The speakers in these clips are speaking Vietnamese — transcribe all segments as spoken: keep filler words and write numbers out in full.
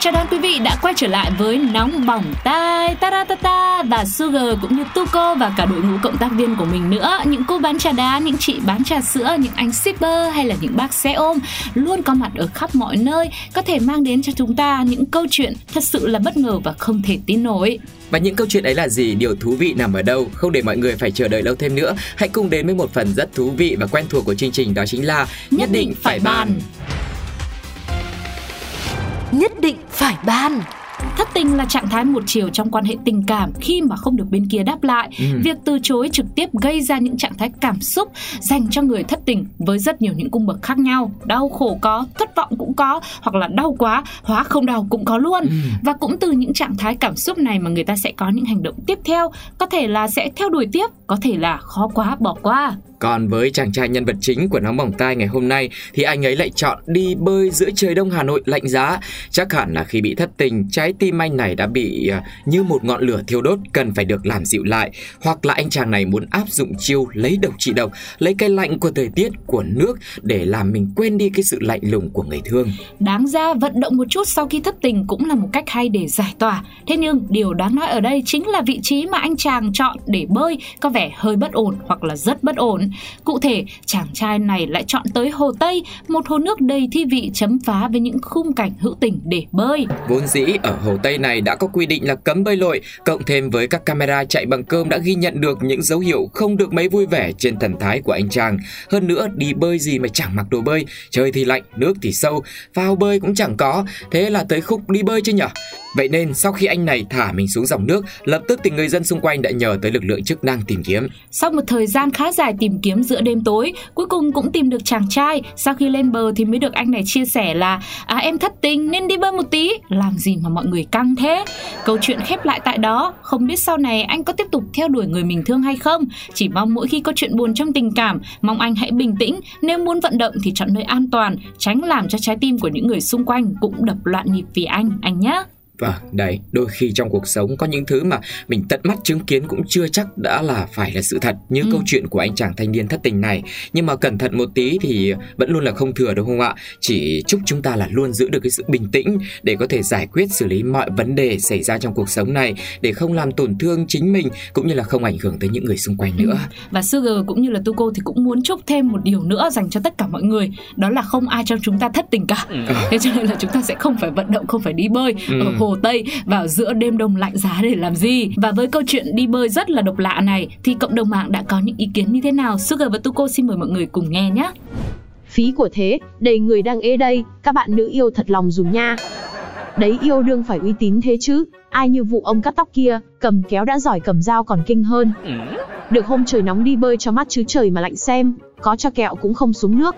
Chào đón quý vị đã quay trở lại với Nóng Bỏng Tai. Taratata và Sugar cũng như Tuco và cả đội ngũ cộng tác viên của mình nữa. Những cô bán trà đá, những chị bán trà sữa, những anh shipper hay là những bác xe ôm luôn có mặt ở khắp mọi nơi, có thể mang đến cho chúng ta những câu chuyện thật sự là bất ngờ và không thể tin nổi. Và những câu chuyện ấy là gì, điều thú vị nằm ở đâu? Không để mọi người phải chờ đợi lâu thêm nữa, hãy cùng đến với một phần rất thú vị và quen thuộc của chương trình, đó chính là Nhất định phải bàn. Nhất định phải bàn. Thất tình là trạng thái một chiều trong quan hệ tình cảm khi mà không được bên kia đáp lại. Ừ. Việc từ chối trực tiếp gây ra những trạng thái cảm xúc dành cho người thất tình với rất nhiều những cung bậc khác nhau. Đau khổ có, thất vọng cũng có, hoặc là đau quá, hóa không đau cũng có luôn. Ừ. Và cũng từ những trạng thái cảm xúc này mà người ta sẽ có những hành động tiếp theo, có thể là sẽ theo đuổi tiếp, có thể là khó quá bỏ qua. Còn với chàng trai nhân vật chính của Nóng Bỏng Tai ngày hôm nay thì anh ấy lại chọn đi bơi giữa trời đông Hà Nội lạnh giá. Chắc hẳn là khi bị thất tình, trái tim anh này đã bị như một ngọn lửa thiêu đốt, cần phải được làm dịu lại. Hoặc là anh chàng này muốn áp dụng chiêu lấy độc trị độc, lấy cái lạnh của thời tiết, của nước để làm mình quên đi cái sự lạnh lùng của người thương. Đáng ra vận động một chút sau khi thất tình cũng là một cách hay để giải tỏa. Thế nhưng điều đáng nói ở đây chính là vị trí mà anh chàng chọn để bơi có vẻ hơi bất ổn hoặc là rất bất ổn. Cụ thể, chàng trai này lại chọn tới Hồ Tây, một hồ nước đầy thi vị chấm phá với những khung cảnh hữu tình để bơi. Vốn dĩ ở Hồ Tây này đã có quy định là cấm bơi lội, cộng thêm với các camera chạy bằng cơm đã ghi nhận được những dấu hiệu không được mấy vui vẻ trên thần thái của anh chàng. Hơn nữa, đi bơi gì mà chẳng mặc đồ bơi, trời thì lạnh, nước thì sâu, phao bơi cũng chẳng có, thế là tới khúc đi bơi chứ nhở? Vậy nên sau khi anh này thả mình xuống dòng nước, lập tức thì người dân xung quanh đã nhờ tới lực lượng chức năng tìm kiếm. Sau một thời gian khá dài tìm kiếm giữa đêm tối, cuối cùng cũng tìm được chàng trai. Sau khi lên bờ thì mới được anh này chia sẻ là à, em thất tình nên đi bơi một tí, làm gì mà mọi người căng thế. Câu chuyện khép lại tại đó, không biết sau này anh có tiếp tục theo đuổi người mình thương hay không. Chỉ mong mỗi khi có chuyện buồn trong tình cảm, mong anh hãy bình tĩnh, nếu muốn vận động thì chọn nơi an toàn, tránh làm cho trái tim của những người xung quanh cũng đập loạn nhịp vì anh, anh nhé. Vâng, đấy, đôi khi trong cuộc sống có những thứ mà mình tận mắt chứng kiến cũng chưa chắc đã là phải là sự thật, như ừ. câu chuyện của anh chàng thanh niên thất tình này. Nhưng mà cẩn thận một tí thì vẫn luôn là không thừa, đúng không ạ? Chỉ chúc chúng ta là luôn giữ được cái sự bình tĩnh để có thể giải quyết, xử lý mọi vấn đề xảy ra trong cuộc sống này, để không làm tổn thương chính mình cũng như là không ảnh hưởng tới những người xung quanh nữa. ừ. Và Sugar cũng như là Tuco thì cũng muốn chúc thêm một điều nữa dành cho tất cả mọi người, đó là không ai trong chúng ta thất tình cả. ừ. Thế cho nên là chúng ta sẽ không phải vận động, không phải đi bơi ừ. ở Hồ Tây vào giữa đêm đông lạnh giá để làm gì. Và với câu chuyện đi bơi rất là độc lạ này thì cộng đồng mạng đã có những ý kiến như thế nào? Sugar và Tuco xin mời mọi người cùng nghe nhé. Phí của thế, đầy người đang ế đây, các bạn nữ yêu thật lòng dùm nha. Đấy, yêu đương phải uy tín thế chứ, ai như vụ ông cắt tóc kia, cầm kéo đã giỏi cầm dao còn kinh hơn. Được hôm trời nóng đi bơi cho mát chứ trời mà lạnh xem, có cho kẹo cũng không xuống nước.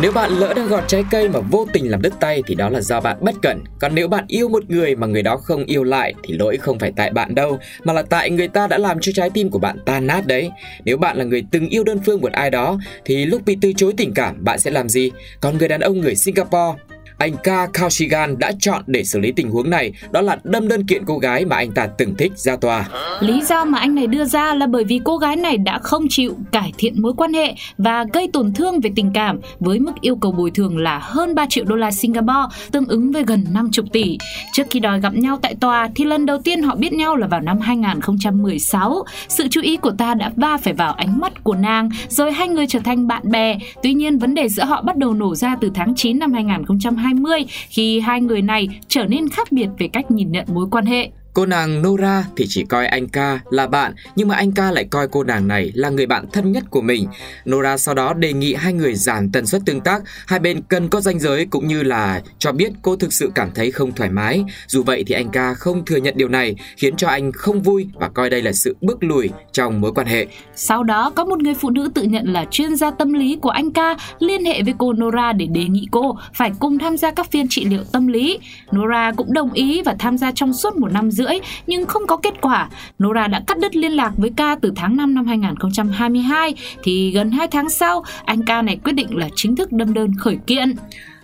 Nếu bạn lỡ đang gọt trái cây mà vô tình làm đứt tay thì đó là do bạn bất cẩn. Còn nếu bạn yêu một người mà người đó không yêu lại thì lỗi không phải tại bạn đâu, mà là tại người ta đã làm cho trái tim của bạn tan nát đấy. Nếu bạn là người từng yêu đơn phương một ai đó thì lúc bị từ chối tình cảm bạn sẽ làm gì? Còn người đàn ông người Singapore, anh Kao Shigan đã chọn để xử lý tình huống này, đó là đâm đơn kiện cô gái mà anh ta từng thích ra tòa. Lý do mà anh này đưa ra là bởi vì cô gái này đã không chịu cải thiện mối quan hệ và gây tổn thương về tình cảm với mức yêu cầu bồi thường là hơn ba triệu đô la Singapore, tương ứng với gần năm mươi tỷ. Trước khi đòi gặp nhau tại tòa thì lần đầu tiên họ biết nhau là vào năm hai không một sáu. Sự chú ý của ta đã va phải vào ánh mắt của nàng, rồi hai người trở thành bạn bè. Tuy nhiên, vấn đề giữa họ bắt đầu nổ ra từ tháng chín năm hai nghìn không trăm hai mươi, khi hai người này trở nên khác biệt về cách nhìn nhận mối quan hệ. Cô nàng Nora thì chỉ coi anh Ka là bạn, nhưng mà anh Ka lại coi cô nàng này là người bạn thân nhất của mình. Nora sau đó đề nghị hai người giảm tần suất tương tác, hai bên cần có ranh giới cũng như là cho biết cô thực sự cảm thấy không thoải mái. Dù vậy thì anh Ka không thừa nhận điều này, khiến cho anh không vui và coi đây là sự bước lùi trong mối quan hệ. Sau đó có một người phụ nữ tự nhận là chuyên gia tâm lý của anh Ka liên hệ với cô Nora để đề nghị cô phải cùng tham gia các phiên trị liệu tâm lý. Nora cũng đồng ý và tham gia trong suốt một năm rưỡi. rưỡi nhưng không có kết quả. Nora đã cắt đứt liên lạc với Ka từ tháng năm năm hai nghìn không trăm hai mươi hai, thì gần hai tháng sau, anh Ka này quyết định là chính thức đâm đơn khởi kiện.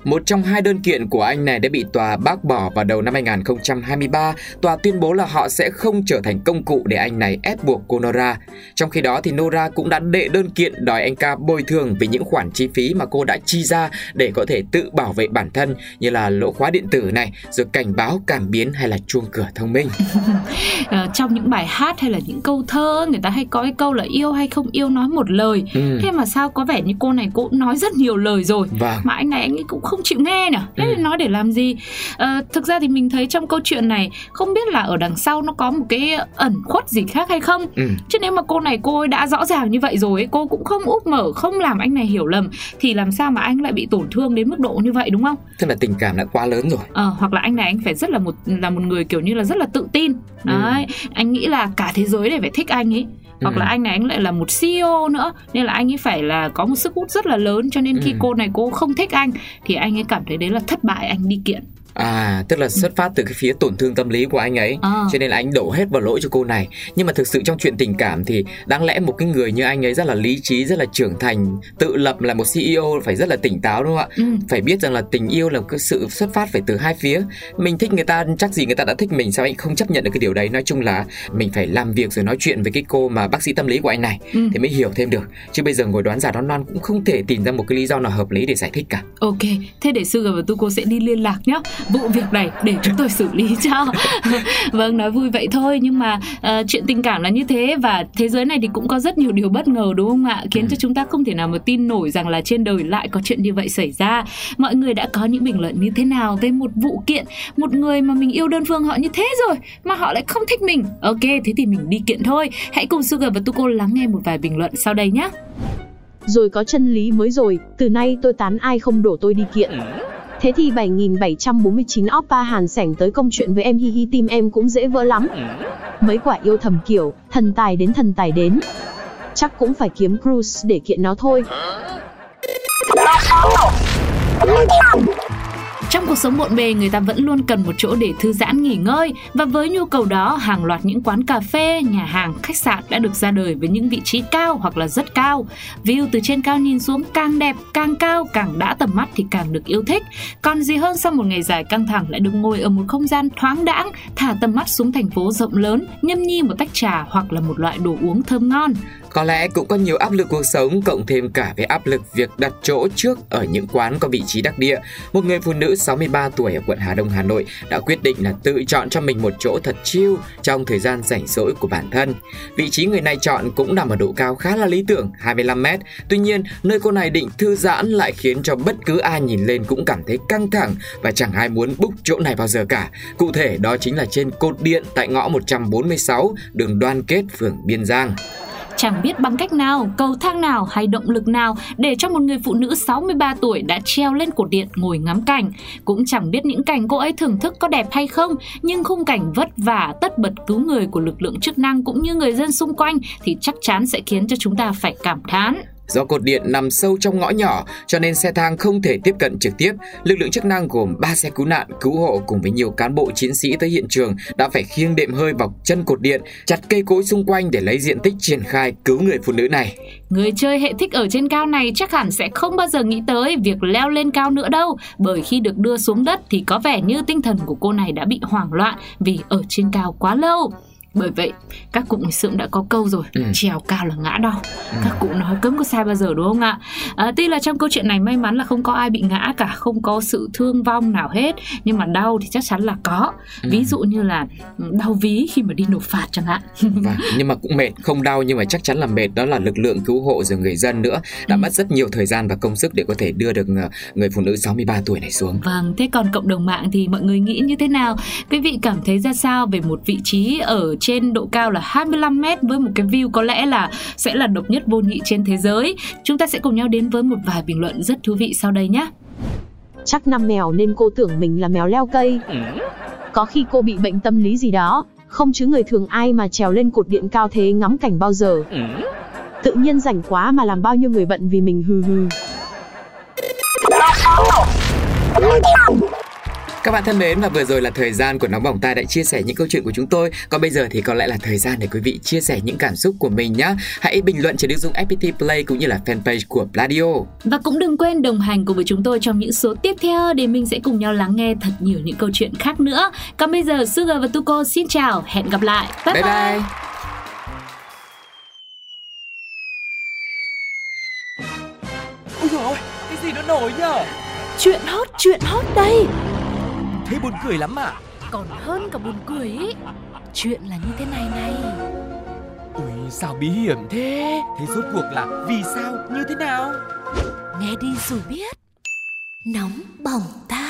Một trong hai đơn kiện của anh này đã bị tòa bác bỏ vào đầu năm hai nghìn không trăm hai mươi ba. Tòa tuyên bố là họ sẽ không trở thành công cụ để anh này ép buộc cô Nora. Trong khi đó thì Nora cũng đã đệ đơn kiện đòi anh Ka bồi thường vì những khoản chi phí mà cô đã chi ra để có thể tự bảo vệ bản thân, như là lỗ khóa điện tử này, rồi cảnh báo cảm biến hay là chuông cửa thông minh. à, Trong những bài hát hay là những câu thơ, người ta hay có cái câu là yêu hay không yêu nói một lời. ừ. Thế mà sao có vẻ như cô này cũng nói rất nhiều lời rồi, vâng. mà anh này anh ấy cũng không chịu nghe nè, thế ừ. nói để làm gì? À, thực ra thì mình thấy trong câu chuyện này không biết là ở đằng sau nó có một cái ẩn khuất gì khác hay không. ừ. Chứ nếu mà cô này cô ấy đã rõ ràng như vậy rồi ấy, cô cũng không úp mở, không làm anh này hiểu lầm, thì làm sao mà anh lại bị tổn thương đến mức độ như vậy, đúng không? Thế là tình cảm đã quá lớn rồi. À, hoặc là anh này anh phải rất là một là một người kiểu như là rất là tự tin. Đấy, ừ. anh nghĩ là cả thế giới này phải thích anh ấy. Hoặc ừ. là anh này anh lại là một xê i ô nữa, nên là anh ấy phải là có một sức hút rất là lớn. Cho nên khi ừ. cô này cô không thích anh thì anh ấy cảm thấy đấy là thất bại, anh đi kiện. À, tức là xuất phát từ cái phía tổn thương tâm lý của anh ấy à. Cho nên là anh đổ hết vào lỗi cho cô này. Nhưng mà thực sự trong chuyện tình cảm thì đáng lẽ một cái người như anh ấy rất là lý trí, rất là trưởng thành, tự lập, là một xê i ô phải rất là tỉnh táo, đúng không ạ? ừ. Phải biết rằng là tình yêu là cái sự xuất phát phải từ hai phía. Mình thích người ta, chắc gì người ta đã thích mình, sao anh không chấp nhận được cái điều đấy? Nói chung là mình phải làm việc rồi nói chuyện với cái cô mà bác sĩ tâm lý của anh này ừ. thì mới hiểu thêm được. Chứ bây giờ ngồi đoán giả đoán non cũng không thể tìm ra một cái lý do nào hợp lý để giải thích cả. Ok, thế để Sugar và Tuco sẽ đi liên lạc nhá vụ việc này để chúng tôi xử lý cho. Vâng, nói vui vậy thôi, nhưng mà uh, chuyện tình cảm là như thế, và thế giới này thì cũng có rất nhiều điều bất ngờ, đúng không ạ? Khiến ừ. cho chúng ta không thể nào mà tin nổi rằng là trên đời lại có chuyện như vậy xảy ra. Mọi người đã có những bình luận như thế nào về một vụ kiện, một người mà mình yêu đơn phương họ như thế rồi mà họ lại không thích mình? Ok, thế thì mình đi kiện thôi. Hãy cùng Sugar và Tuco lắng nghe một vài bình luận sau đây nhé. Rồi có chân lý mới rồi, từ nay tôi tán ai không đổ tôi đi kiện. Thế thì bảy nghìn bảy trăm bốn mươi chín oppa Hàn sảnh tới công chuyện với em, hi hi, tim em cũng dễ vỡ lắm. Mấy quả yêu thầm kiểu, thần tài đến thần tài đến. Chắc cũng phải kiếm cruise để kiện nó thôi. Trong cuộc sống bộn bề, người ta vẫn luôn cần một chỗ để thư giãn nghỉ ngơi, và với nhu cầu đó, hàng loạt những quán cà phê, nhà hàng, khách sạn đã được ra đời với những vị trí cao hoặc là rất cao. View từ trên cao nhìn xuống càng đẹp, càng cao, càng đã tầm mắt thì càng được yêu thích. Còn gì hơn sau một ngày dài căng thẳng lại được ngồi ở một không gian thoáng đãng, thả tầm mắt xuống thành phố rộng lớn, nhâm nhi một tách trà hoặc là một loại đồ uống thơm ngon. Có lẽ cũng có nhiều áp lực cuộc sống cộng thêm cả với áp lực việc đặt chỗ trước ở những quán có vị trí đắc địa. Một người phụ nữ sáu mươi ba tuổi ở quận Hà Đông, Hà Nội đã quyết định là tự chọn cho mình một chỗ thật chill trong thời gian rảnh rỗi của bản thân. Vị trí người này chọn cũng nằm ở độ cao khá là lý tưởng, hai mươi lăm mét. Tuy nhiên, nơi cô này định thư giãn lại khiến cho bất cứ ai nhìn lên cũng cảm thấy căng thẳng và chẳng ai muốn book chỗ này bao giờ cả. Cụ thể đó chính là trên cột điện tại ngõ một trăm bốn mươi sáu đường Đoàn Kết, phường Biên Giang. Chẳng biết bằng cách nào, cầu thang nào hay động lực nào để cho một người phụ nữ sáu mươi ba tuổi đã treo lên cột điện ngồi ngắm cảnh. Cũng chẳng biết những cảnh cô ấy thưởng thức có đẹp hay không, nhưng khung cảnh vất vả, tất bật cứu người của lực lượng chức năng cũng như người dân xung quanh thì chắc chắn sẽ khiến cho chúng ta phải cảm thán. Do cột điện nằm sâu trong ngõ nhỏ cho nên xe thang không thể tiếp cận trực tiếp. Lực lượng chức năng gồm ba xe cứu nạn, cứu hộ cùng với nhiều cán bộ chiến sĩ tới hiện trường đã phải khiêng đệm hơi vào chân cột điện, chặt cây cối xung quanh để lấy diện tích triển khai cứu người phụ nữ này. Người chơi hệ thích ở trên cao này chắc hẳn sẽ không bao giờ nghĩ tới việc leo lên cao nữa đâu, bởi khi được đưa xuống đất thì có vẻ như tinh thần của cô này đã bị hoảng loạn vì ở trên cao quá lâu. Bởi vậy, các cụ ngày xưa đã có câu rồi, ừ. trèo cao là ngã đau. ừ. Các cụ nói cấm có sai bao giờ, đúng không ạ? à, Tuy là trong câu chuyện này may mắn là không có ai bị ngã cả, không có sự thương vong nào hết, nhưng mà đau thì chắc chắn là có. ừ. Ví dụ như là đau ví khi mà đi nộp phạt chẳng hạn. Và, nhưng mà cũng mệt, không đau nhưng mà chắc chắn là mệt. Đó là lực lượng cứu hộ rồi người dân nữa đã ừ. mất rất nhiều thời gian và công sức để có thể đưa được người phụ nữ sáu mươi ba tuổi này xuống. Vâng, thế còn cộng đồng mạng thì mọi người nghĩ như thế nào? Quý vị cảm thấy ra sao về một vị trí ở trên độ cao là hai mươi lăm mét với một cái view có lẽ là sẽ là độc nhất vô nhị trên thế giới? Chúng ta sẽ cùng nhau đến với một vài bình luận rất thú vị sau đây nhé. Chắc năm mèo nên cô tưởng mình là mèo leo cây. Có khi cô bị bệnh tâm lý gì đó, không chứ người thường ai mà trèo lên cột điện cao thế ngắm cảnh bao giờ. Tự nhiên rảnh quá mà làm bao nhiêu người bận vì mình, hừ hừ. Các bạn thân mến, và vừa rồi là thời gian của Nóng Bỏng Tai đã chia sẻ những câu chuyện của chúng tôi. Còn bây giờ thì có lẽ là thời gian để quý vị chia sẻ những cảm xúc của mình nhé. Hãy bình luận trên ứng dụng ép pê tê Play cũng như là fanpage của Pladio. Và cũng đừng quên đồng hành cùng với chúng tôi trong những số tiếp theo để mình sẽ cùng nhau lắng nghe thật nhiều những câu chuyện khác nữa. Còn bây giờ Sugar và Tuco xin chào, hẹn gặp lại. Bye bye. bye. bye. Ôi trời ơi, cái gì nó nổi nhở? Chuyện hot, chuyện hot đây. Thế buồn cười lắm à? Còn hơn cả buồn cười ý. Chuyện là như thế này này. Ui, sao bí hiểm thế? Thế rốt cuộc là vì sao, như thế nào? Nghe đi rồi biết. Nóng Bỏng Tai.